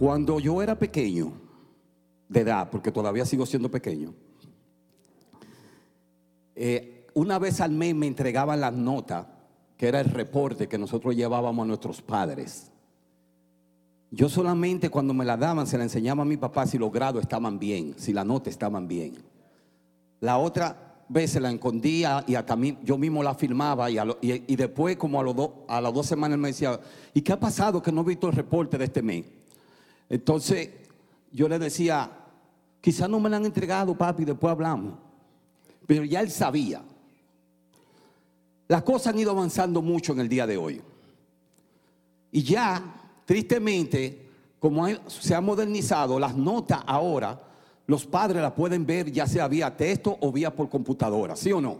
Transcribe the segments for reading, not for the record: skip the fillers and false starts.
Cuando yo era pequeño de edad, porque todavía sigo siendo pequeño, una vez al mes me entregaban las notas, que era el reporte que nosotros llevábamos a nuestros padres. Yo solamente cuando me la daban se la enseñaba a mi papá si los grados estaban bien, si la nota estaban bien. La otra vez se la escondía y hasta mí, yo mismo la firmaba y después como a las 2 semanas me decía, ¿y qué ha pasado que no he visto el reporte de este mes? Entonces yo le decía, quizás no me la han entregado, papi, después hablamos. Pero ya él sabía. Las cosas han ido avanzando mucho en el día de hoy. Y ya... tristemente, como se ha modernizado, las notas ahora, los padres las pueden ver ya sea vía texto o vía por computadora, ¿sí o no?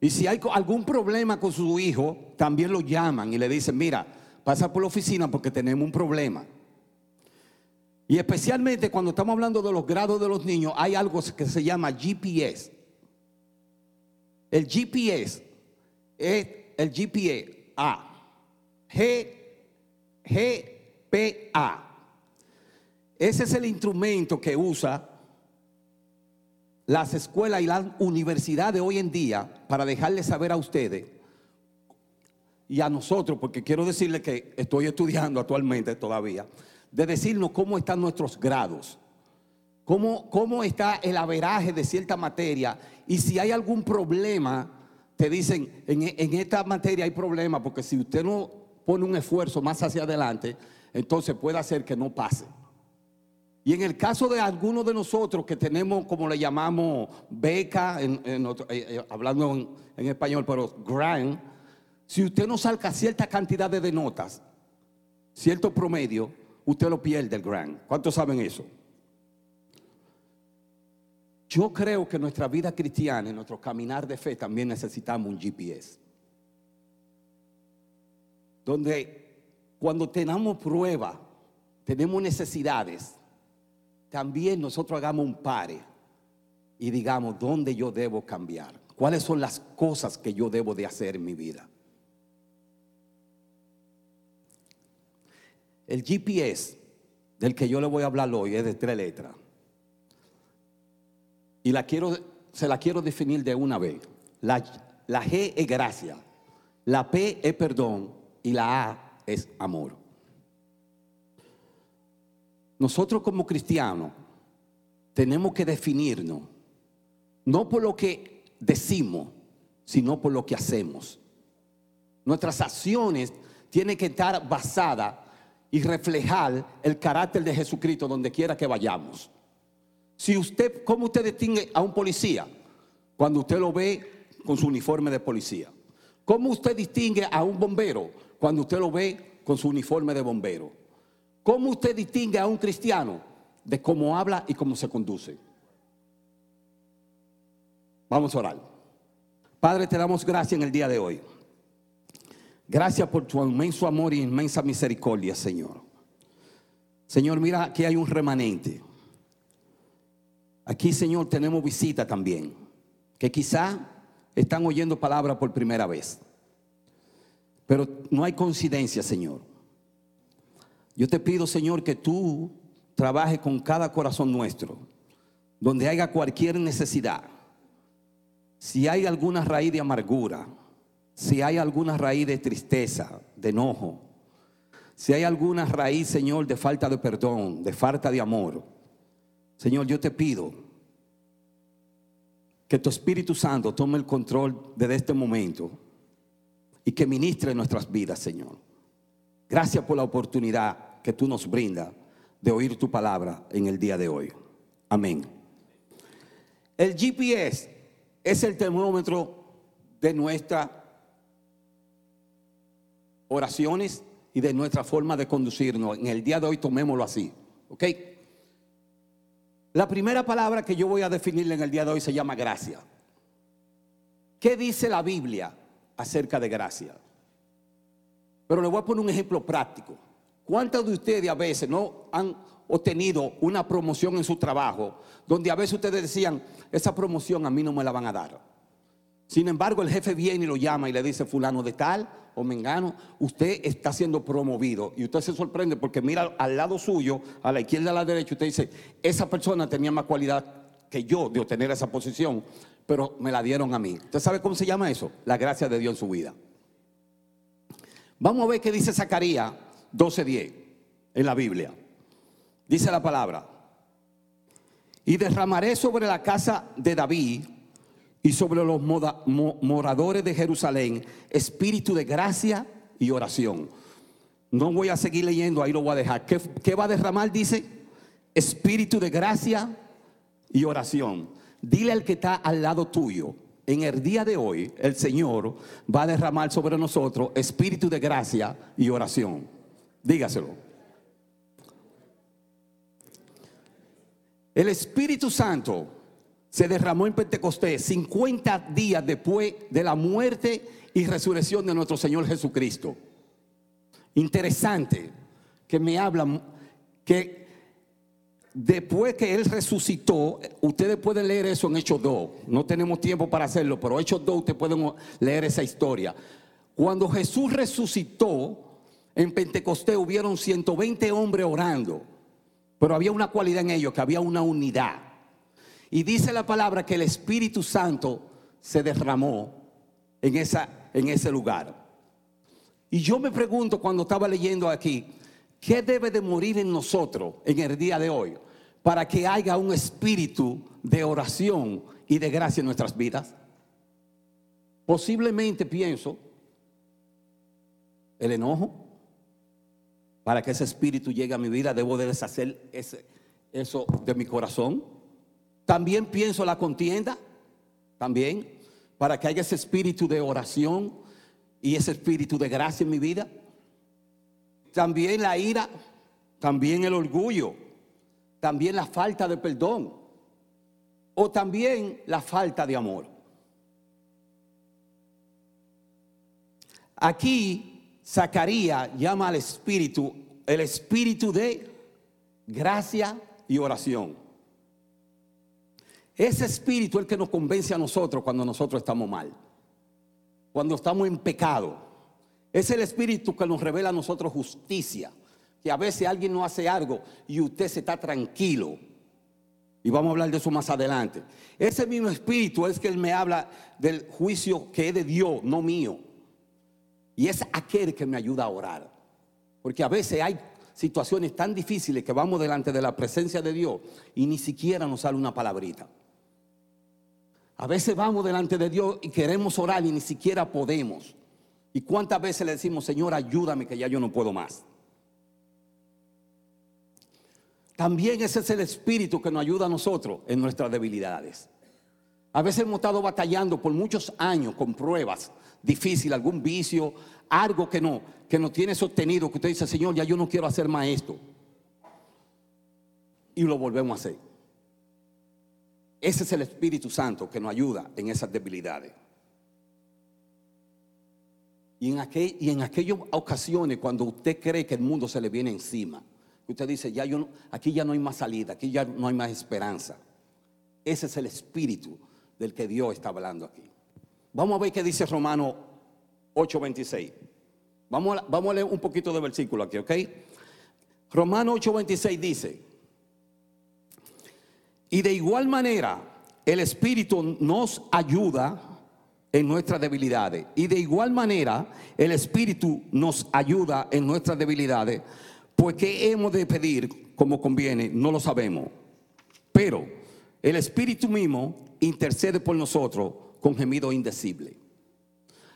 Y si hay algún problema con su hijo, también lo llaman y le dicen, mira, pasa por la oficina porque tenemos un problema. Y especialmente cuando estamos hablando de los grados de los niños, hay algo que se llama GPS. El GPS es el GPA. Ese es el instrumento que usa las escuelas y las universidades hoy en día para dejarles saber a ustedes y a nosotros, porque quiero decirles que estoy estudiando actualmente todavía, de decirnos cómo están nuestros grados, cómo está el averaje de cierta materia, y si hay algún problema, te dicen en esta materia hay problema, porque si usted no pone un esfuerzo más hacia adelante, entonces puede hacer que no pase. Y en el caso de algunos de nosotros que tenemos, como le llamamos beca, hablando en español, pero grant, si usted no saca cierta cantidad de notas, cierto promedio, usted lo pierde el grant. ¿Cuántos saben eso? Yo creo que en nuestra vida cristiana, en nuestro caminar de fe, también necesitamos un GPS. Donde cuando tengamos prueba, tenemos necesidades, también nosotros hagamos un pare y digamos dónde yo debo cambiar, cuáles son las cosas que yo debo de hacer en mi vida. El GPS del que yo le voy a hablar hoy es de 3 letras y se la quiero definir de una vez. La G es gracia, la P es perdón y la A es amor. Nosotros como cristianos tenemos que definirnos, no por lo que decimos, sino por lo que hacemos. Nuestras acciones tienen que estar basadas y reflejar el carácter de Jesucristo donde quiera que vayamos. Si usted, ¿cómo usted distingue a un policía? Cuando usted lo ve con su uniforme de policía. ¿Cómo usted distingue a un bombero? Cuando usted lo ve con su uniforme de bombero. ¿Cómo usted distingue a un cristiano? De cómo habla y cómo se conduce. Vamos a orar. Padre, te damos gracias en el día de hoy. Gracias por tu inmenso amor y inmensa misericordia, Señor. Señor, mira, aquí hay un remanente. Aquí, Señor, tenemos visita también, que quizá están oyendo palabra por primera vez. Pero no hay coincidencia, Señor. Yo te pido, Señor, que tú trabajes con cada corazón nuestro, donde haya cualquier necesidad. Si hay alguna raíz de amargura, si hay alguna raíz de tristeza, de enojo, si hay alguna raíz, Señor, de falta de perdón, de falta de amor, Señor, yo te pido que tu Espíritu Santo tome el control desde este momento y que ministre nuestras vidas, Señor. Gracias por la oportunidad que tú nos brindas de oír tu palabra en el día de hoy. Amén. El GPS es el termómetro de nuestras oraciones y de nuestra forma de conducirnos. En el día de hoy tomémoslo así, ¿ok? La primera palabra que yo voy a definirle en el día de hoy se llama gracia. ¿Qué dice la Biblia acerca de gracia? Pero le voy a poner un ejemplo práctico. ¿Cuántos de ustedes a veces no han obtenido una promoción en su trabajo, donde a veces ustedes decían, esa promoción a mí no me la van a dar? Sin embargo, el jefe viene y lo llama y le dice: fulano de tal o mengano, usted está siendo promovido. Y usted se sorprende porque mira al lado suyo, a la izquierda, a la derecha, usted dice: esa persona tenía más cualidad que yo de obtener esa posición, pero me la dieron a mí. ¿Usted sabe cómo se llama eso? La gracia de Dios en su vida. Vamos a ver qué dice Zacarías 12:10 en la Biblia. Dice la palabra: y derramaré sobre la casa de David y sobre los moradores de Jerusalén espíritu de gracia y oración. No voy a seguir leyendo, ahí lo voy a dejar. ¿Qué va a derramar? Dice: espíritu de gracia y oración. Dile al que está al lado tuyo: en el día de hoy el Señor va a derramar sobre nosotros espíritu de gracia y oración. Dígaselo. El Espíritu Santo se derramó en Pentecostés 50 días después de la muerte y resurrección de nuestro Señor Jesucristo. Interesante que me hablan que después que Él resucitó, ustedes pueden leer eso en Hechos 2. No tenemos tiempo para hacerlo, pero Hechos 2 ustedes pueden leer esa historia. Cuando Jesús resucitó, en Pentecostés hubieron 120 hombres orando, pero había una cualidad en ellos, que había una unidad. Y dice la palabra que el Espíritu Santo se derramó en ese lugar. Y yo me pregunto cuando estaba leyendo aquí, ¿qué debe de morir en nosotros en el día de hoy para que haya un espíritu de oración y de gracia en nuestras vidas? Posiblemente, pienso, el enojo. Para que ese espíritu llegue a mi vida, debo de deshacer eso de mi corazón. También pienso la contienda, también, para que haya ese espíritu de oración y ese espíritu de gracia en mi vida. También la ira, también el orgullo, también la falta de perdón, o también la falta de amor. Aquí Zacarías llama al espíritu, el espíritu de gracia y oración. Ese espíritu es el que nos convence a nosotros cuando nosotros estamos mal, cuando estamos en pecado. Es el espíritu que nos revela a nosotros justicia, que a veces alguien no hace algo y usted se está tranquilo. Y vamos a hablar de eso más adelante. Ese mismo espíritu es que él me habla del juicio que es de Dios, no mío. Y es aquel que me ayuda a orar. Porque a veces hay situaciones tan difíciles que vamos delante de la presencia de Dios y ni siquiera nos sale una palabrita. A veces vamos delante de Dios y queremos orar y ni siquiera podemos. ¿Y cuántas veces le decimos: Señor, ayúdame que ya yo no puedo más? También ese es el espíritu que nos ayuda a nosotros en nuestras debilidades. A veces hemos estado batallando por muchos años con pruebas difíciles, algún vicio, algo que nos tiene sostenido, que usted dice: Señor, ya yo no quiero hacer más esto. Y lo volvemos a hacer. Ese es el Espíritu Santo que nos ayuda en esas debilidades. Y en aquellas ocasiones cuando usted cree que el mundo se le viene encima, usted dice: ya yo no, aquí ya no hay más salida, aquí ya no hay más esperanza. Ese es el espíritu del que Dios está hablando aquí. Vamos a ver qué dice Romanos 8:26. Vamos a leer un poquito de versículo aquí, ¿ok? Romanos 8:26 dice: y de igual manera el espíritu nos ayuda en nuestras debilidades. Y de igual manera el Espíritu nos ayuda en nuestras debilidades, pues ¿qué hemos de pedir como conviene? No lo sabemos, pero el Espíritu mismo intercede por nosotros con gemido indecible.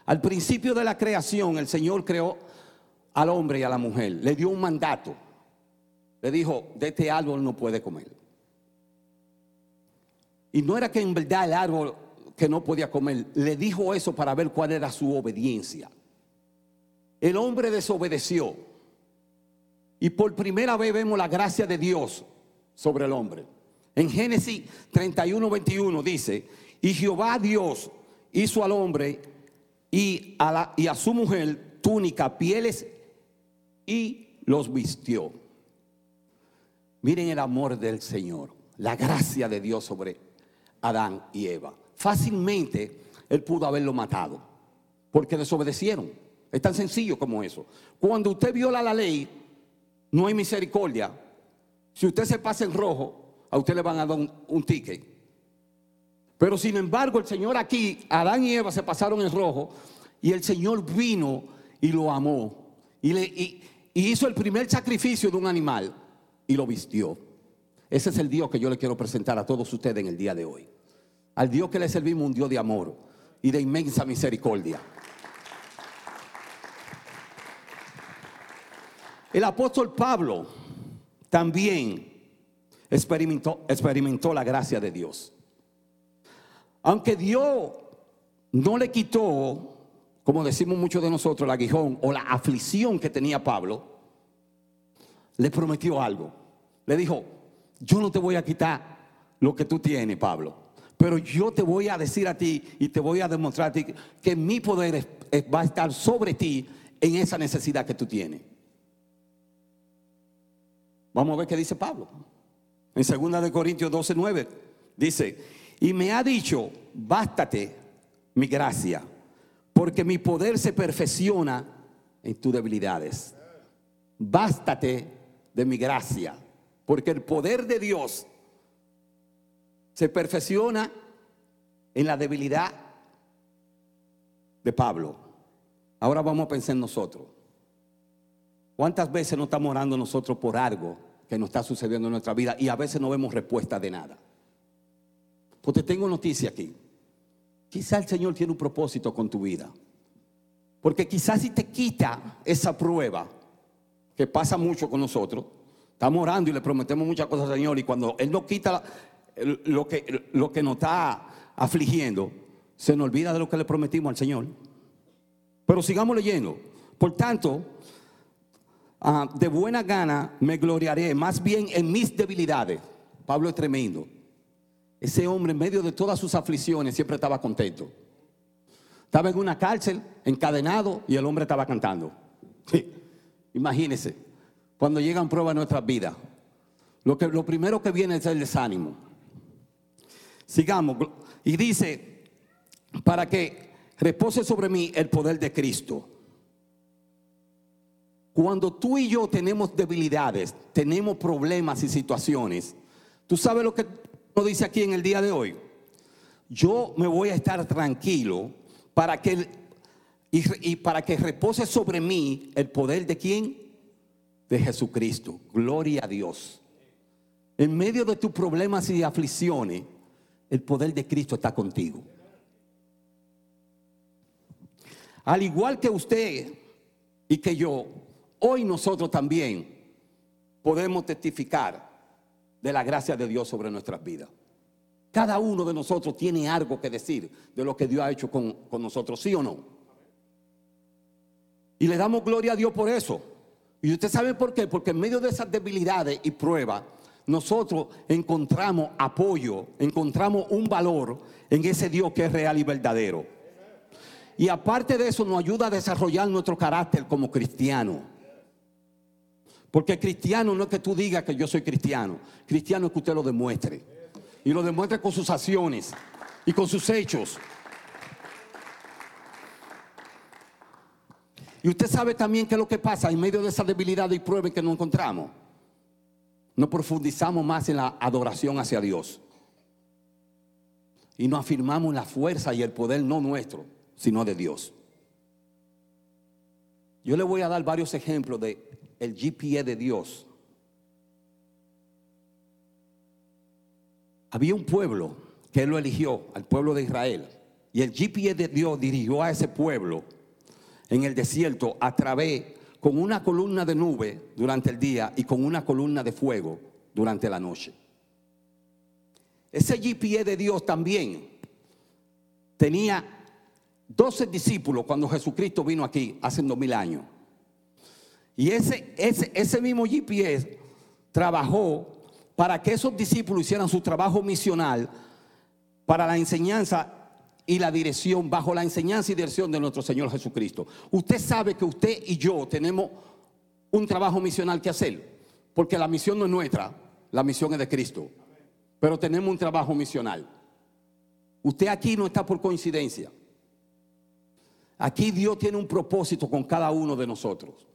Al principio de la creación, el Señor creó al hombre y a la mujer, le dio un mandato, le dijo: de este árbol no puede comer. Y no era que en verdad el árbol que no podía comer, le dijo eso para ver cuál era su obediencia. El hombre desobedeció, y por primera vez vemos la gracia de Dios sobre el hombre. En Génesis 31:21 dice: y Jehová Dios hizo al hombre y a su mujer túnica, pieles, y los vistió. Miren el amor del Señor, la gracia de Dios sobre Adán y Eva. Fácilmente Él pudo haberlo matado, porque desobedecieron. Es tan sencillo como eso. Cuando usted viola la ley, no hay misericordia. Si usted se pasa en rojo, a usted le van a dar un ticket. Pero sin embargo, el Señor aquí, Adán y Eva se pasaron en rojo, y el Señor vino y lo amó. Y hizo el primer sacrificio de un animal y lo vistió. Ese es el Dios que yo le quiero presentar a todos ustedes en el día de hoy. Al Dios que le servimos, un Dios de amor y de inmensa misericordia. El apóstol Pablo también experimentó la gracia de Dios. Aunque Dios no le quitó, como decimos muchos de nosotros, el aguijón o la aflicción que tenía Pablo, le prometió algo. Le dijo: yo no te voy a quitar lo que tú tienes, Pablo, pero yo te voy a decir a ti y te voy a demostrar a ti que mi poder va a estar sobre ti en esa necesidad que tú tienes. Vamos a ver qué dice Pablo. En 2 Corintios 12:9 dice: y me ha dicho, bástate mi gracia, porque mi poder se perfecciona en tus debilidades. Bástate de mi gracia, porque el poder de Dios se perfecciona en la debilidad de Pablo. Ahora vamos a pensar en nosotros. ¿Cuántas veces no estamos orando nosotros por algo que nos está sucediendo en nuestra vida y a veces no vemos respuesta de nada? Pues te tengo noticia aquí. Quizá el Señor tiene un propósito con tu vida. Porque quizás si te quita esa prueba, que pasa mucho con nosotros, estamos orando y le prometemos muchas cosas al Señor, y cuando Él nos quita lo que nos está afligiendo, se nos olvida de lo que le prometimos al Señor. Pero sigamos leyendo. Por tanto, de buena gana me gloriaré más bien en mis debilidades. Pablo es tremendo. Ese hombre, en medio de todas sus aflicciones, siempre estaba contento. Estaba en una cárcel, encadenado, y el hombre estaba cantando. Sí. Imagínense, cuando llegan pruebas a nuestras vidas, lo primero que viene es el desánimo. Sigamos. Y dice: para que repose sobre mí el poder de Cristo. Cuando tú y yo tenemos debilidades, tenemos problemas y situaciones, ¿tú sabes lo que nos dice aquí en el día de hoy? Yo me voy a estar tranquilo para que repose sobre mí el poder de ¿quién? De Jesucristo. Gloria a Dios. En medio de tus problemas y aflicciones, el poder de Cristo está contigo. Al igual que usted y que yo, hoy nosotros también podemos testificar de la gracia de Dios sobre nuestras vidas. Cada uno de nosotros tiene algo que decir de lo que Dios ha hecho con nosotros, ¿sí o no? Y le damos gloria a Dios por eso. ¿Y usted sabe por qué? Porque en medio de esas debilidades y pruebas, nosotros encontramos apoyo, encontramos un valor en ese Dios que es real y verdadero. Y aparte de eso, nos ayuda a desarrollar nuestro carácter como cristiano. Porque cristiano no es que tú digas que yo soy cristiano. Cristiano es que usted lo demuestre. Y lo demuestre con sus acciones y con sus hechos. Y usted sabe también qué es lo que pasa en medio de esa debilidad y pruebas que nos encontramos. Nos profundizamos más en la adoración hacia Dios. Y nos afirmamos en la fuerza y el poder no nuestro, sino de Dios. Yo le voy a dar varios ejemplos de el GPS de Dios. Había un pueblo que Él lo eligió, al pueblo de Israel. Y el GPS de Dios dirigió a ese pueblo en el desierto a través con una columna de nube durante el día y con una columna de fuego durante la noche. Ese GPS de Dios también tenía 12 discípulos cuando Jesucristo vino aquí hace 2000 años. Y ese mismo GPS trabajó para que esos discípulos hicieran su trabajo misional para la enseñanza y la dirección, bajo la enseñanza y dirección de nuestro Señor Jesucristo. Usted sabe que usted y yo tenemos un trabajo misional que hacer, porque la misión no es nuestra, la misión es de Cristo. Pero tenemos un trabajo misional. Usted aquí no está por coincidencia. Aquí Dios tiene un propósito con cada uno de nosotros.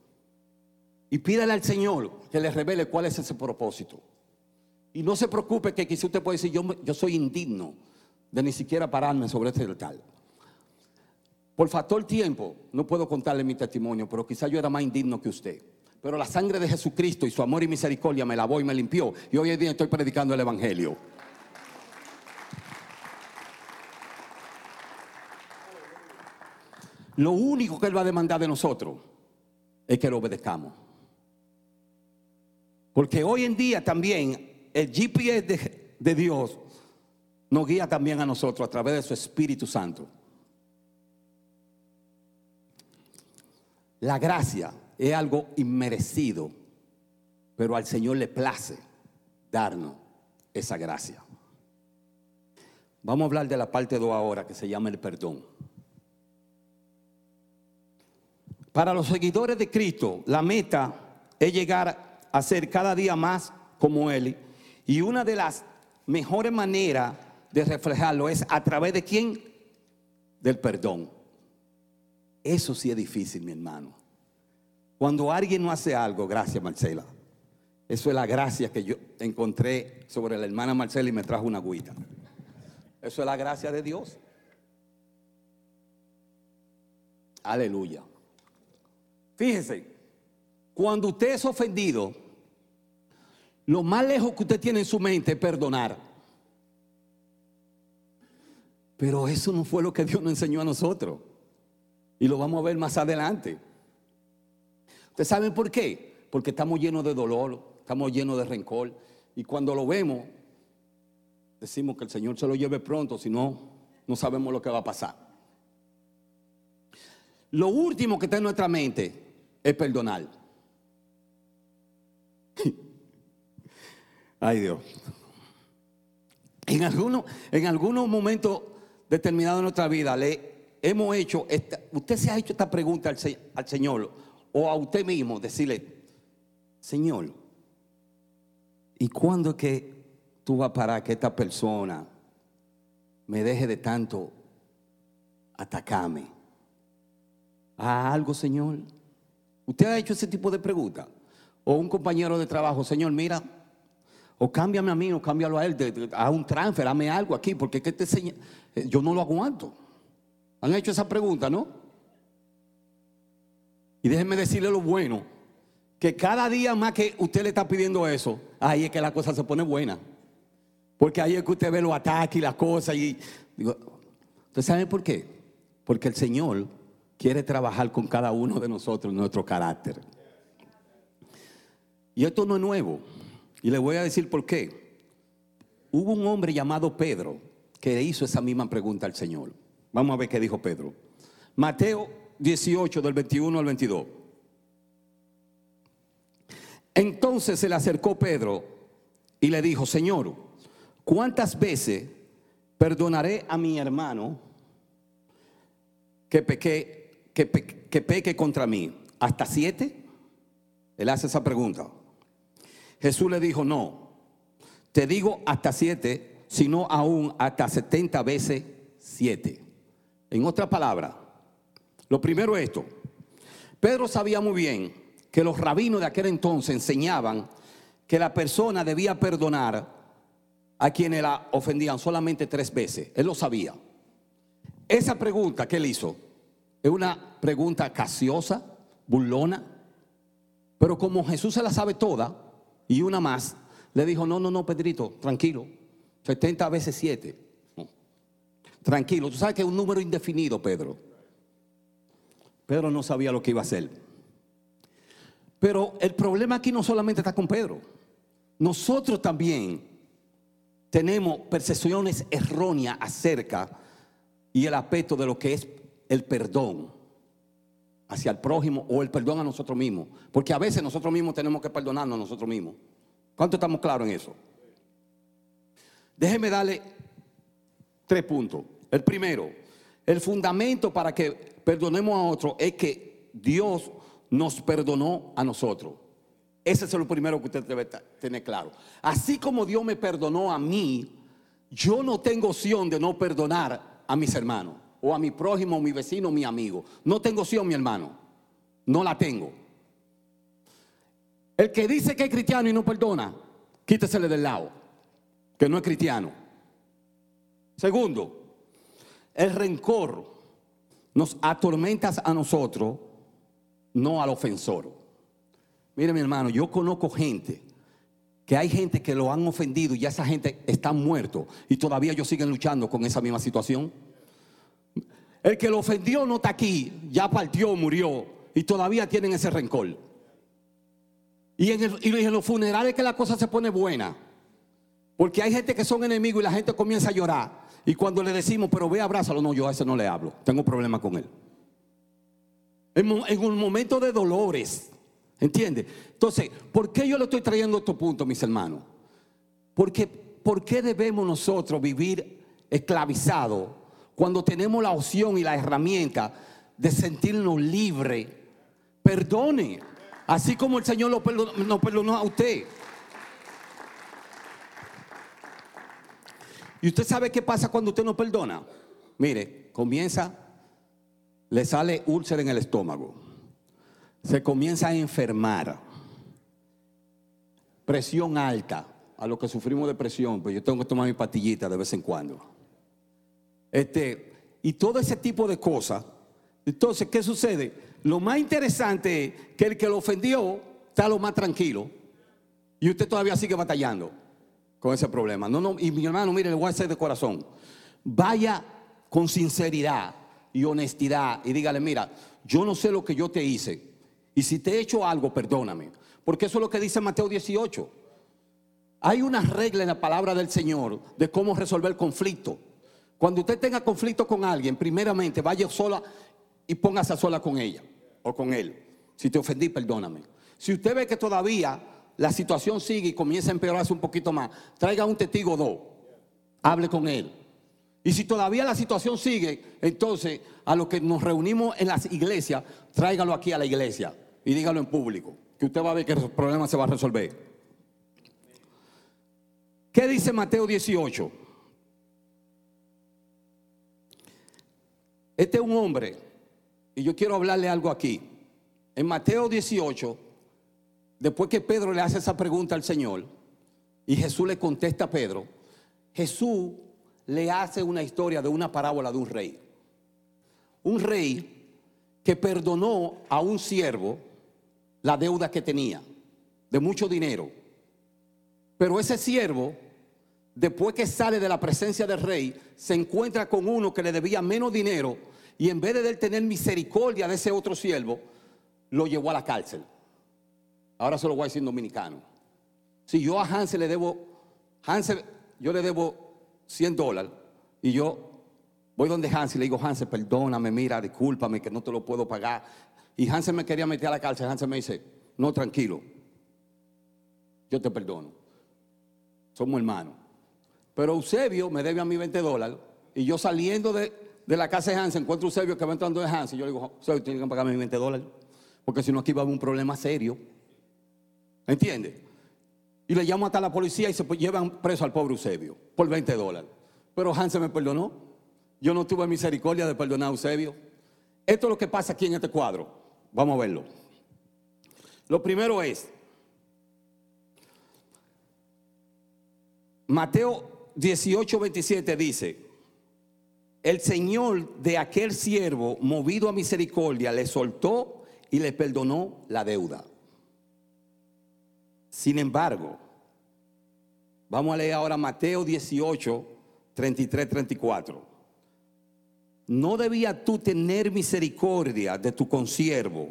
Y pídale al Señor que le revele cuál es ese propósito. Y no se preocupe que quizá usted puede decir, yo soy indigno de ni siquiera pararme sobre este altar. Por factor tiempo, no puedo contarle mi testimonio, pero quizá yo era más indigno que usted. Pero la sangre de Jesucristo y su amor y misericordia me lavó y me limpió. Y hoy en día estoy predicando el Evangelio. Lo único que Él va a demandar de nosotros es que lo obedezcamos. Porque hoy en día también el GPS de Dios nos guía también a nosotros a través de su Espíritu Santo. La gracia es algo inmerecido, pero al Señor le place darnos esa gracia. Vamos a hablar de la parte 2 ahora, que se llama el perdón. Para los seguidores de Cristo, la meta es llegar a ser cada día más como Él. Y una de las mejores maneras de reflejarlo es a través de ¿quién? Del perdón. Eso sí es difícil, mi hermano. Cuando alguien no hace algo, gracias Marcela. Eso es la gracia que yo encontré sobre la hermana Marcela y me trajo una agüita. Eso es la gracia de Dios. Aleluya. Fíjese, cuando usted es ofendido, lo más lejos que usted tiene en su mente es perdonar. Pero eso no fue lo que Dios nos enseñó a nosotros. Y lo vamos a ver más adelante. ¿Ustedes saben por qué? Porque estamos llenos de dolor, estamos llenos de rencor. Y cuando lo vemos, decimos que el Señor se lo lleve pronto, si no, no sabemos lo que va a pasar. Lo último que está en nuestra mente es perdonar. Ay Dios. En algunos momentos determinados de nuestra vida le hemos hecho, usted se ha hecho esta pregunta al Señor o a usted mismo, decirle, Señor, ¿y cuándo es que tú vas a parar que esta persona me deje de tanto atacarme? ¿A algo, Señor? ¿Usted ha hecho ese tipo de pregunta? O un compañero de trabajo, Señor, mira, o cámbiame a mí o cámbialo a él, haz un transfer, hazme algo aquí, porque que este señor, yo no lo aguanto. Han hecho esa pregunta, ¿no? Y déjenme decirle lo bueno, que cada día más que usted le está pidiendo eso, ahí es que la cosa se pone buena. Porque ahí es que usted ve los ataques y las cosas. ¿Ustedes saben por qué? Porque el Señor quiere trabajar con cada uno de nosotros en nuestro carácter. Y esto no es nuevo. Y les voy a decir por qué. Hubo un hombre llamado Pedro que le hizo esa misma pregunta al Señor. Vamos a ver qué dijo Pedro. Mateo 18, del 21 al 22. Entonces se le acercó Pedro y le dijo, Señor, ¿cuántas veces perdonaré a mi hermano que peque contra mí? ¿Hasta 7? Él hace esa pregunta. Jesús le dijo, no, te digo hasta 7, sino aún hasta 70 veces 7. En otras palabras, lo primero es esto. Pedro sabía muy bien que los rabinos de aquel entonces enseñaban que la persona debía perdonar a quienes la ofendían solamente 3 veces. Él lo sabía. Esa pregunta que él hizo es una pregunta capciosa, burlona, pero como Jesús se la sabe toda y una más, le dijo, no, Pedrito, tranquilo, 70 veces 7. Tranquilo, tú sabes que es un número indefinido, Pedro. Pedro no sabía lo que iba a hacer. Pero el problema aquí no solamente está con Pedro. Nosotros también tenemos percepciones erróneas acerca y el aspecto de lo que es el perdón hacia el prójimo o el perdón a nosotros mismos. Porque a veces nosotros mismos tenemos que perdonarnos a nosotros mismos. ¿Cuánto estamos claros en eso? Déjeme darle 3 puntos. El primero, el fundamento para que perdonemos a otro es que Dios nos perdonó a nosotros. Ese es lo primero que usted debe tener claro. Así como Dios me perdonó a mí, yo no tengo opción de no perdonar a mis hermanos o a mi prójimo, o mi vecino, o mi amigo. No tengo opción, mi hermano. No la tengo. El que dice que es cristiano y no perdona, quítesele del lado, que no es cristiano. Segundo, el rencor nos atormenta a nosotros, no al ofensor. Mire, mi hermano, yo conozco gente, que hay gente que lo han ofendido y ya esa gente está muerto y todavía ellos siguen luchando con esa misma situación. El que lo ofendió no está aquí, ya partió, murió y todavía tienen ese rencor. Y en los funerales que la cosa se pone buena, porque hay gente que son enemigos y la gente comienza a llorar. Y cuando le decimos, pero ve, abrázalo, no, yo a ese no le hablo, tengo problema con él. En un momento de dolores, ¿entiende? Entonces, ¿por qué yo le estoy trayendo estos puntos, mis hermanos? Porque, ¿por qué debemos nosotros vivir esclavizados cuando tenemos la opción y la herramienta de sentirnos libres? Perdone, así como el Señor nos perdonó a usted. ¿Y usted sabe qué pasa cuando usted no perdona? Mire, le sale úlcera en el estómago. Se comienza a enfermar, presión alta, a los que sufrimos de presión, pues yo tengo que tomar mi pastillita de vez en cuando. Y todo ese tipo de cosas. Entonces, ¿qué sucede? Lo más interesante es que el que lo ofendió está lo más tranquilo y usted todavía sigue batallando con ese problema. No, y mi hermano, mire, le voy a hacer de corazón. Vaya con sinceridad y honestidad y dígale, mira, yo no sé lo que yo te hice. Y si te he hecho algo, perdóname. Porque eso es lo que dice Mateo 18. Hay una regla en la palabra del Señor de cómo resolver el conflicto. Cuando usted tenga conflicto con alguien, primeramente vaya sola y póngase a sola con ella o con él. Si te ofendí, perdóname. Si usted ve que todavía la situación sigue y comienza a empeorarse un poquito más, traiga un testigo o dos. Hable con él. Y si todavía la situación sigue, entonces a los que nos reunimos en las iglesias, tráigalo aquí a la iglesia. Y dígalo en público, que usted va a ver que el problema se va a resolver. ¿Qué dice Mateo 18? Este es un hombre, y yo quiero hablarle algo aquí. En Mateo 18, después que Pedro le hace esa pregunta al Señor, y Jesús le contesta a Pedro, Jesús le hace una historia de una parábola de un rey. Un rey que perdonó a un siervo la deuda que tenía, de mucho dinero. Pero ese siervo, después que sale de la presencia del rey, se encuentra con uno que le debía menos dinero y en vez de él tener misericordia de ese otro siervo, lo llevó a la cárcel. Ahora se lo voy a decir en dominicano. Si yo a Hansel, yo le debo $100 y yo voy donde Hansel y le digo, Hansel, perdóname, mira, discúlpame que no te lo puedo pagar. Y Hansel me quería meter a la cárcel. Hansel me dice, no, tranquilo, yo te perdono. Somos hermanos. Pero Eusebio me debe a mí $20. Y yo saliendo de la casa de Hansel, encuentro a Eusebio que va entrando de Hansel. Yo le digo, Eusebio, tienes que pagarme mis $20. Porque si no aquí va a haber un problema serio. ¿Entiendes? Y le llamo hasta la policía y se llevan preso al pobre Eusebio por $20. Pero Hansel me perdonó. Yo no tuve misericordia de perdonar a Eusebio. Esto es lo que pasa aquí en este cuadro. Vamos a verlo. Lo primero es Mateo 18:27 dice: el Señor de aquel siervo, movido a misericordia, le soltó y le perdonó la deuda. Sin embargo, vamos a leer ahora Mateo 18:33-34. No debías tú tener misericordia de tu consiervo,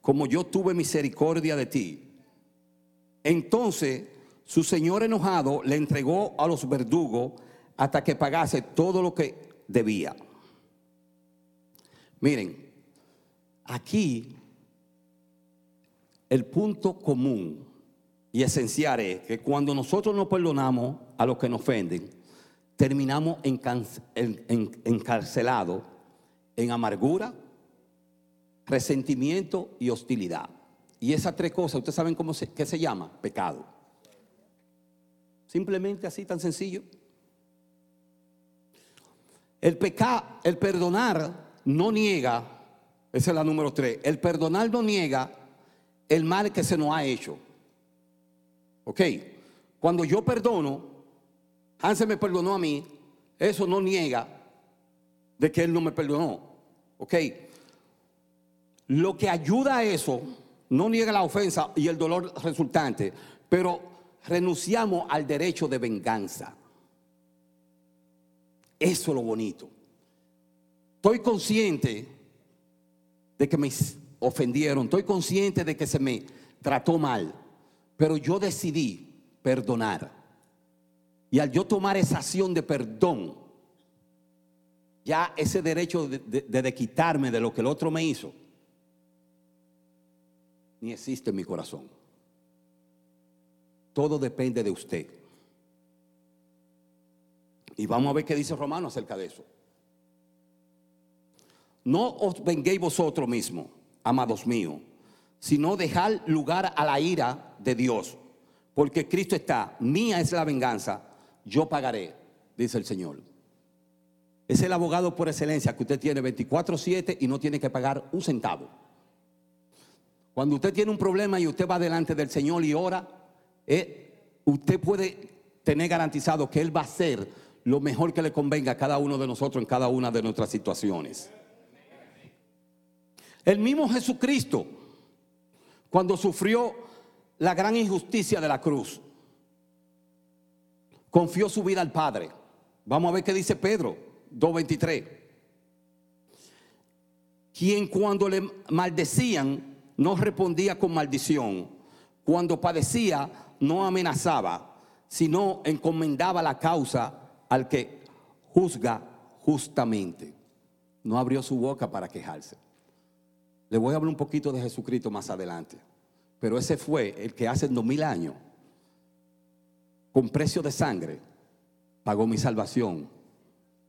como yo tuve misericordia de ti. Entonces su señor enojado le entregó a los verdugos hasta que pagase todo lo que debía. Miren, aquí el punto común y esencial es que cuando nosotros no perdonamos a los que nos ofenden, terminamos encarcelados en amargura, resentimiento y hostilidad. Y esas tres cosas, ¿ustedes saben qué se llama? Pecado. Simplemente así, tan sencillo. El perdonar no niega, esa es la número 3, el perdonar no niega el mal que se nos ha hecho. Ok, cuando yo perdono, Hansel me perdonó a mí, eso no niega de que él no me perdonó. Ok, lo que ayuda a eso no niega la ofensa y el dolor resultante, pero renunciamos al derecho de venganza. Eso es lo bonito. Estoy consciente de que me ofendieron, estoy consciente de que se me trató mal, pero yo decidí perdonar. Y al yo tomar esa acción de perdón, ya ese derecho de quitarme de lo que el otro me hizo, ni existe en mi corazón. Todo depende de usted. Y vamos a ver qué dice Romanos acerca de eso. No os venguéis vosotros mismos, amados míos, sino dejad lugar a la ira de Dios, porque Cristo está, mía es la venganza, yo pagaré, dice el Señor. Es el abogado por excelencia que usted tiene 24/7 y no tiene que pagar un centavo. Cuando usted tiene un problema y usted va delante del Señor y ora, usted puede tener garantizado que Él va a hacer lo mejor que le convenga a cada uno de nosotros en cada una de nuestras situaciones. El mismo Jesucristo, cuando sufrió la gran injusticia de la cruz, confió su vida al Padre. Vamos a ver qué dice Pedro 2:23. Quien cuando le maldecían no respondía con maldición, cuando padecía no amenazaba, sino encomendaba la causa al que juzga justamente. No abrió su boca para quejarse. Le voy a hablar un poquito de Jesucristo más adelante, pero ese fue el que hace 2000 años, con precio de sangre, pagó mi salvación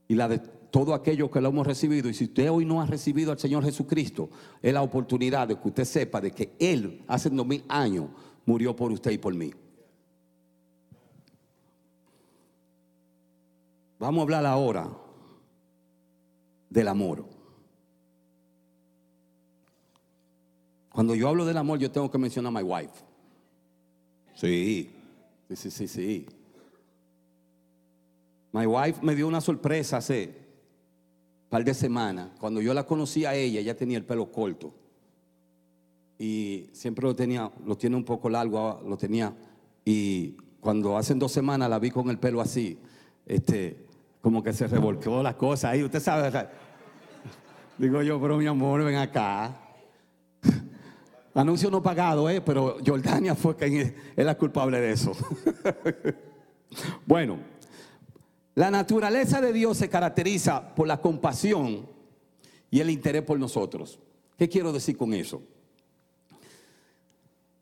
y la de todos aquellos que lo hemos recibido. Y si usted hoy no ha recibido al Señor Jesucristo, es la oportunidad de que usted sepa de que Él hace 2000 años murió por usted y por mí. Vamos a hablar ahora del amor. Cuando yo hablo del amor, yo tengo que mencionar a mi wife. Sí. Mi wife me dio una sorpresa hace un par de semanas. Cuando yo la conocí a ella, ella tenía el pelo corto. Y siempre lo tiene un poco largo, lo tenía. Y cuando hace 2 semanas la vi con el pelo así, como que se revolcó la cosa ahí, usted sabe. Digo yo, pero mi amor, ven acá. Anuncio no pagado, pero Jordania fue quien es la culpable de eso. Bueno, la naturaleza de Dios se caracteriza por la compasión y el interés por nosotros. ¿Qué quiero decir con eso?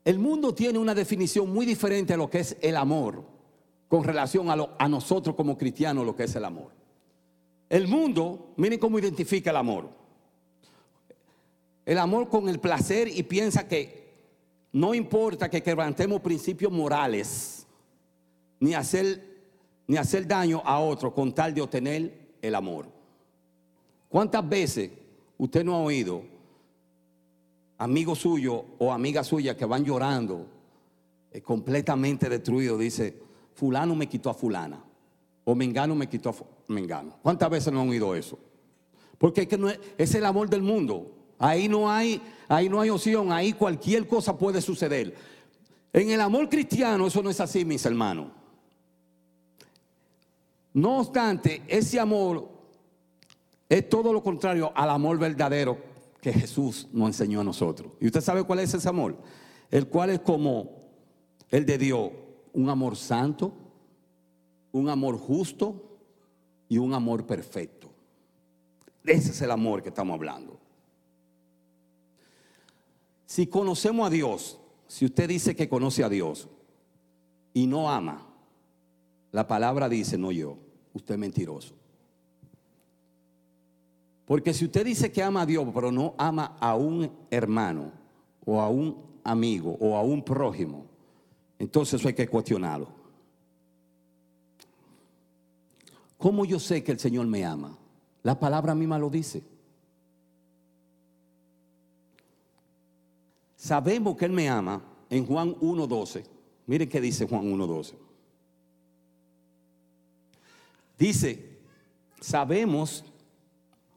El mundo tiene una definición muy diferente a lo que es el amor con relación a nosotros como cristianos, lo que es el amor. El mundo, miren cómo identifica el amor. El amor con el placer, y piensa que no importa que quebrantemos principios morales, ni hacer daño a otro con tal de obtener el amor. ¿Cuántas veces usted no ha oído amigos suyos o amigas suyas que van llorando, completamente destruidos? Dice, fulano me quitó a fulana, o mengano me quitó a mengano. ¿Cuántas veces no han oído eso? Porque es el amor del mundo. Ahí no hay opción, ahí cualquier cosa puede suceder. En el amor cristiano eso no es así, mis hermanos. No obstante, ese amor es todo lo contrario al amor verdadero que Jesús nos enseñó a nosotros. ¿Y usted sabe cuál es ese amor? El cual es como el de Dios, un amor santo, un amor justo y un amor perfecto. Ese es el amor que estamos hablando. Si conocemos a Dios, si usted dice que conoce a Dios y no ama, la palabra dice, no yo, usted es mentiroso. Porque si usted dice que ama a Dios, pero no ama a un hermano o a un amigo o a un prójimo, entonces eso hay que cuestionarlo. ¿Cómo yo sé que el Señor me ama? La palabra misma lo dice. Sabemos que Él me ama en Juan 1:12. Mire qué dice Juan 1:12. Dice: sabemos,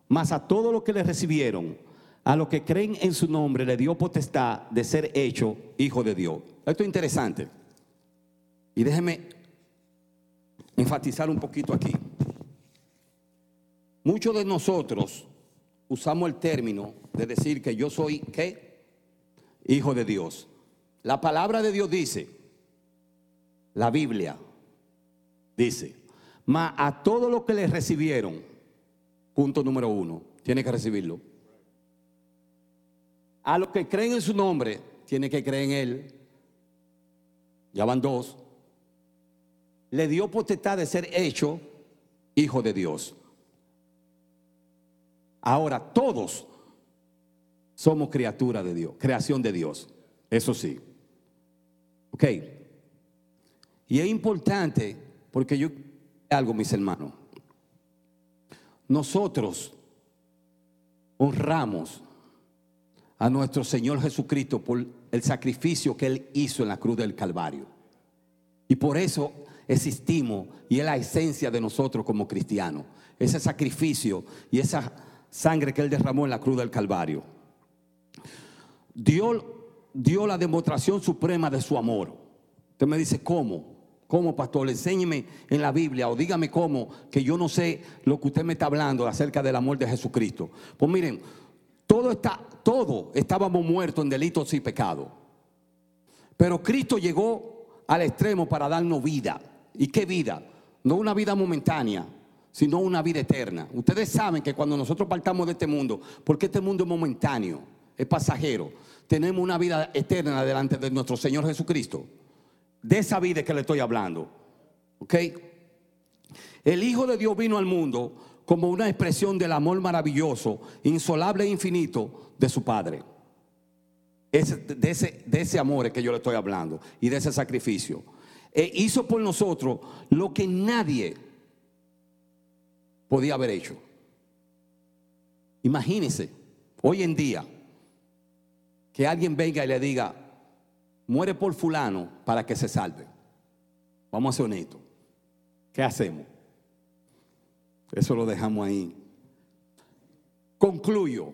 mas a todos los que le recibieron, a los que creen en su nombre, le dio potestad de ser hecho hijo de Dios. Esto es interesante. Y déjeme enfatizar un poquito aquí. Muchos de nosotros usamos el término de decir que yo soy, ¿qué? Hijo de Dios. La palabra de Dios dice, la Biblia dice, mas a todos los que le recibieron, punto número uno, tiene que recibirlo. A los que creen en su nombre, tiene que creer en Él. Ya van dos. Le dio potestad de ser hecho hijo de Dios. Ahora todos somos criatura de Dios, creación de Dios. Eso sí. Ok. Y es importante porque yo algo, mis hermanos. Nosotros honramos a nuestro Señor Jesucristo por el sacrificio que Él hizo en la cruz del Calvario. Y por eso existimos, y es la esencia de nosotros como cristianos. Ese sacrificio y esa sangre que Él derramó en la cruz del Calvario. Dios dio la demostración suprema de su amor. Usted me dice, ¿cómo? ¿Cómo, pastor? Enséñeme en la Biblia o dígame cómo, que yo no sé lo que usted me está hablando acerca del amor de Jesucristo. Pues miren, todos estábamos muertos en delitos y pecados. Pero Cristo llegó al extremo para darnos vida. ¿Y qué vida? No una vida momentánea, sino una vida eterna. Ustedes saben que cuando nosotros partamos de este mundo, porque este mundo es momentáneo, es pasajero, tenemos una vida eterna delante de nuestro Señor Jesucristo. De esa vida es que le estoy hablando. ¿Ok? El Hijo de Dios vino al mundo como una expresión del amor maravilloso, insolable e infinito de su Padre. De ese amor es que yo le estoy hablando y de ese sacrificio. E hizo por nosotros lo que nadie podía haber hecho. Imagínense, hoy en día, que alguien venga y le diga, muere por fulano para que se salve. Vamos a ser honestos. ¿Qué hacemos? Eso lo dejamos ahí. Concluyo.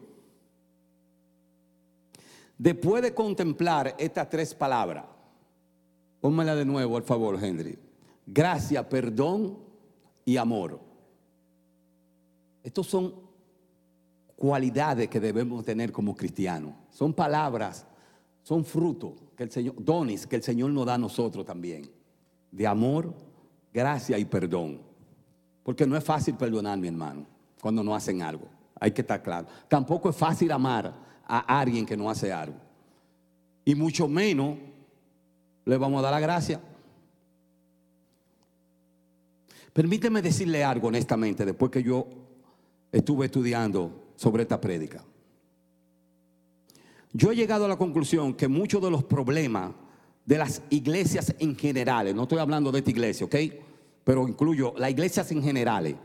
Después de contemplar estas tres palabras, pónmela de nuevo, por favor, Henry. Gracia, perdón y amor. Estas son cualidades que debemos tener como cristianos. Son palabras, son frutos que el Señor, dones que el Señor nos da a nosotros también, de amor, gracia y perdón. Porque no es fácil perdonar, mi hermano, cuando no hacen algo. Hay que estar claro. Tampoco es fácil amar a alguien que no hace algo. Y mucho menos le vamos a dar la gracia. Permíteme decirle algo honestamente, después que yo estuve estudiando sobre esta prédica. Yo he llegado a la conclusión que muchos de los problemas de las iglesias en general, no estoy hablando de esta iglesia, ¿ok? Pero incluyo las iglesias en general.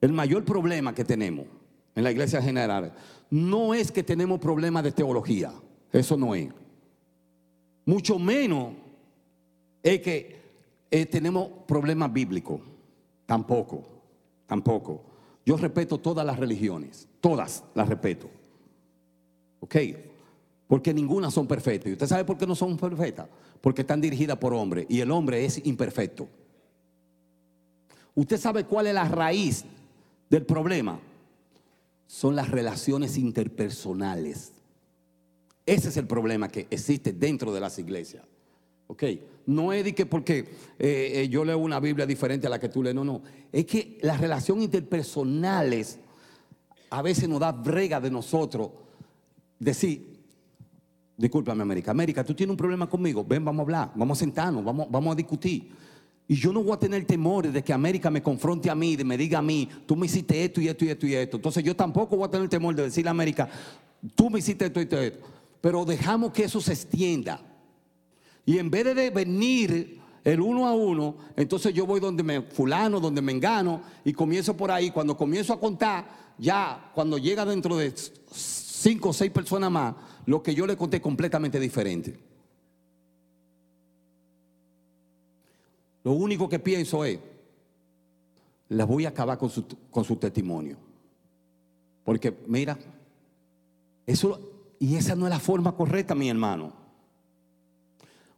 El mayor problema que tenemos en la iglesia en general no es que tenemos problemas de teología, eso no es. Mucho menos es que tenemos problemas bíblicos, tampoco. Yo respeto todas las religiones, todas las respeto. ¿Ok? Porque ninguna son perfectas. ¿Y usted sabe por qué no son perfectas? Porque están dirigidas por hombres y el hombre es imperfecto. ¿Usted sabe cuál es la raíz del problema? Son las relaciones interpersonales. Ese es el problema que existe dentro de las iglesias. ¿Ok? No es de que porque yo leo una Biblia diferente a la que tú lees. No. Es que las relaciones interpersonales a veces nos da brega de nosotros. Decir, discúlpame América, tú tienes un problema conmigo, ven, vamos a hablar, vamos a sentarnos, vamos a discutir. Y yo no voy a tener temor de que América me confronte a mí, de me diga a mí, tú me hiciste esto. Entonces yo tampoco voy a tener temor de decirle a América, tú me hiciste esto. Pero dejamos que eso se extienda. Y en vez de venir el uno a uno, entonces yo voy donde me fulano, donde me engano, y comienzo por ahí. Cuando comienzo a contar, ya cuando llega dentro de 5 o 6 personas más, lo que yo le conté completamente diferente. Lo único que pienso es, las voy a acabar con su testimonio, porque mira, eso, y esa no es la forma correcta, mi hermano.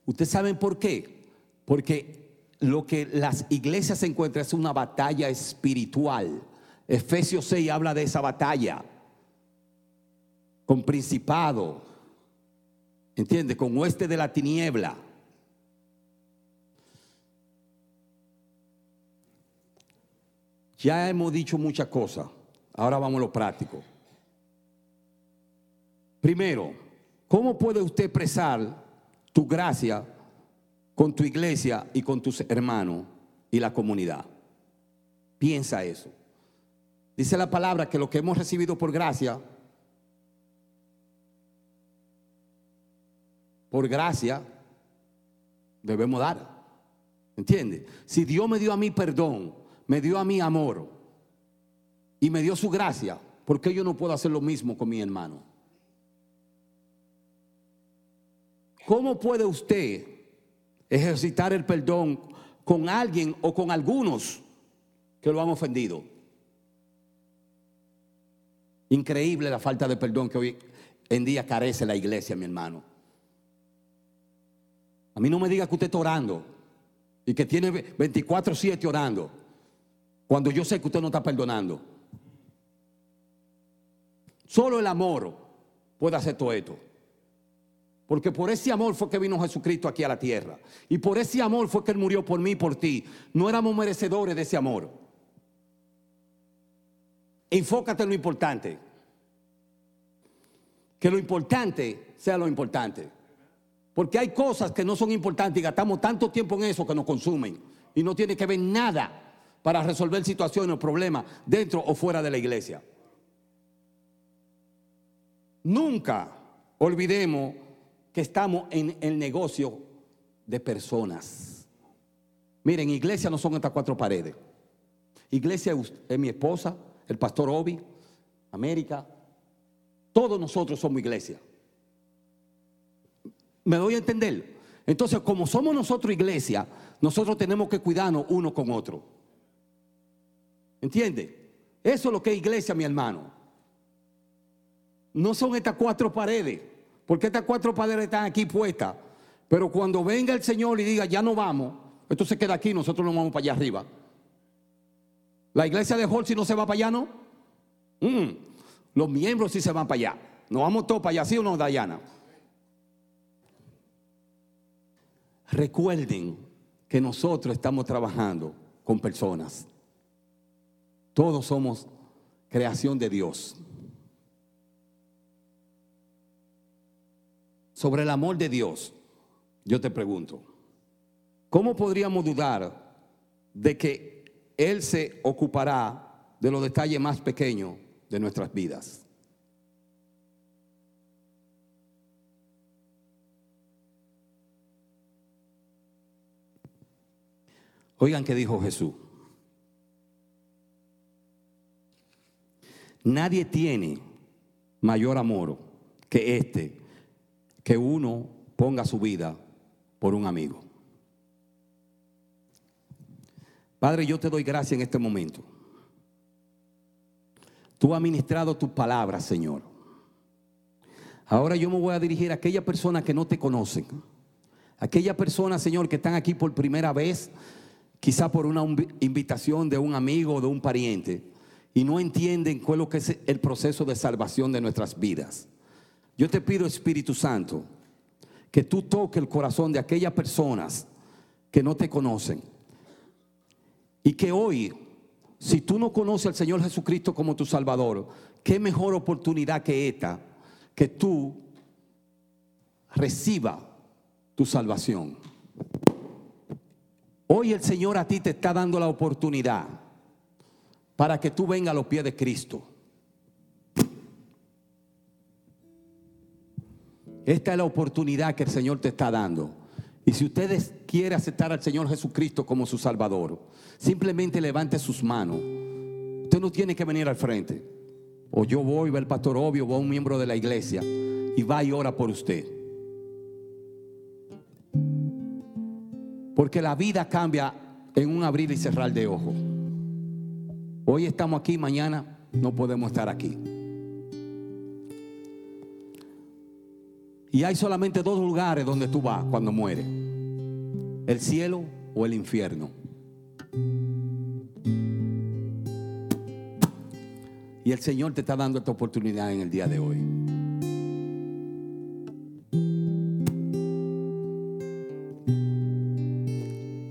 ¿Ustedes saben por qué? Porque lo que las iglesias se encuentran es una batalla espiritual. Efesios 6 habla de esa batalla con principado, ¿entiende? Con hueste de la tiniebla. Ya hemos dicho muchas cosas, ahora vamos a lo práctico. Primero, ¿cómo puede usted expresar tu gracia con tu iglesia y con tus hermanos y la comunidad? Piensa eso. Dice la palabra que lo que hemos recibido por gracia, debemos dar. ¿Entiende? Si Dios me dio a mí perdón, me dio a mí amor y me dio su gracia, ¿por qué yo no puedo hacer lo mismo con mi hermano? ¿Cómo puede usted ejercitar el perdón con alguien o con algunos que lo han ofendido? Increíble la falta de perdón que hoy en día carece la iglesia, mi hermano. A mí no me diga que usted está orando y que tiene 24/7 orando, cuando yo sé que usted no está perdonando. Solo el amor puede hacer todo esto, porque por ese amor fue que vino Jesucristo aquí a la tierra, y por ese amor fue que Él murió por mí y por ti. No éramos merecedores de ese amor. Enfócate en lo importante, que lo importante sea lo importante, porque hay cosas que no son importantes y gastamos tanto tiempo en eso que nos consumen y no tiene que ver nada para resolver situaciones o problemas dentro o fuera de la iglesia. Nunca olvidemos que estamos en el negocio de personas. Miren, iglesia no son estas 4 paredes. Iglesia es mi esposa, el pastor Obi, América. Todos nosotros somos iglesia. ¿Me doy a entender? Entonces, como somos nosotros iglesia, nosotros tenemos que cuidarnos uno con otro. ¿Entiende? Eso es lo que es iglesia, mi hermano. No son estas 4 paredes, porque estas 4 paredes están aquí puestas, pero cuando venga el Señor y diga, ya no vamos, esto se queda aquí, nosotros no vamos para allá arriba. La iglesia de Hall, si no se va para allá, ¿no? Los miembros sí se van para allá. Nos vamos todos para allá, ¿sí o no, Dayana? Recuerden que nosotros estamos trabajando con personas. Todos somos creación de Dios. Sobre el amor de Dios, yo te pregunto, ¿cómo podríamos dudar de que Él se ocupará de los detalles más pequeños de nuestras vidas? Oigan qué dijo Jesús. Nadie tiene mayor amor que este, que uno ponga su vida por un amigo. Padre, yo te doy gracias en este momento. Tú has ministrado tus palabras, Señor. Ahora yo me voy a dirigir a aquellas personas que no te conocen, aquellas personas, Señor, que están aquí por primera vez, quizá por una invitación de un amigo o de un pariente, y no entienden cuál es lo que es el proceso de salvación de nuestras vidas. Yo te pido, Espíritu Santo, que tú toques el corazón de aquellas personas que no te conocen, y que hoy, si tú no conoces al Señor Jesucristo como tu Salvador, qué mejor oportunidad que esta, que tú recibas tu salvación. Hoy el Señor a ti te está dando la oportunidad para que tú vengas a los pies de Cristo. Esta es la oportunidad que el Señor te está dando. Y si usted quiere aceptar al Señor Jesucristo como su Salvador, simplemente levante sus manos. Usted no tiene que venir al frente. O yo voy, va el pastor Obvio, va un miembro de la iglesia y va y ora por usted. Porque la vida cambia en un abrir y cerrar de ojos. Hoy estamos aquí, mañana no podemos estar aquí. Y hay solamente dos lugares donde tú vas cuando mueres: el cielo o el infierno. Y el Señor te está dando esta oportunidad en el día de hoy.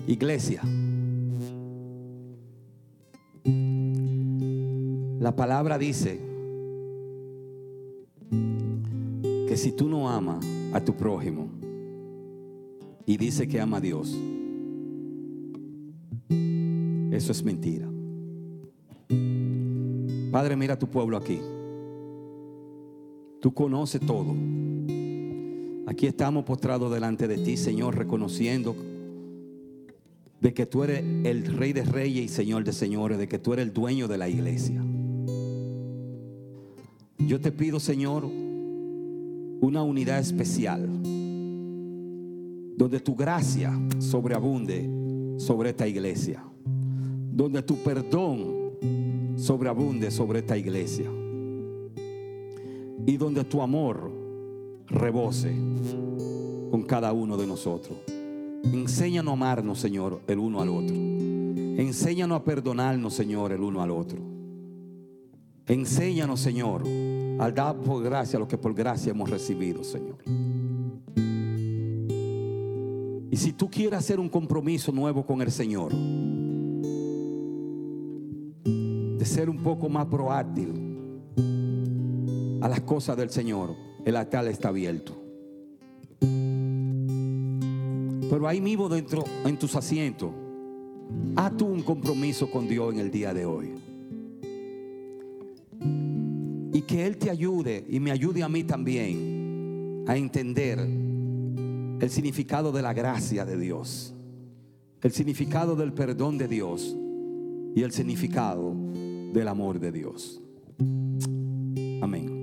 Iglesia, la palabra dice que si tú no amas a tu prójimo, y dice que ama a Dios, eso es mentira. Padre, mira a tu pueblo aquí. Tú conoces todo. Aquí estamos postrados delante de ti, Señor, reconociendo de que tú eres el Rey de Reyes y Señor de Señores, de que tú eres el dueño de la iglesia. Yo te pido, Señor, una unidad especial, donde tu gracia sobreabunde sobre esta iglesia, donde tu perdón sobreabunde sobre esta iglesia, y donde tu amor rebose con cada uno de nosotros. Enséñanos a amarnos, Señor, el uno al otro. Enséñanos a perdonarnos, Señor, el uno al otro. Enséñanos, Señor, al dar por gracia lo que por gracia hemos recibido, Señor. Y si tú quieres hacer un compromiso nuevo con el Señor, de ser un poco más proactivo a las cosas del Señor, el altar está abierto. Pero ahí mismo dentro, en tus asientos, haz tú un compromiso con Dios en el día de hoy. Y que Él te ayude y me ayude a mí también a entender el significado de la gracia de Dios, el significado del perdón de Dios y el significado del amor de Dios. Amén.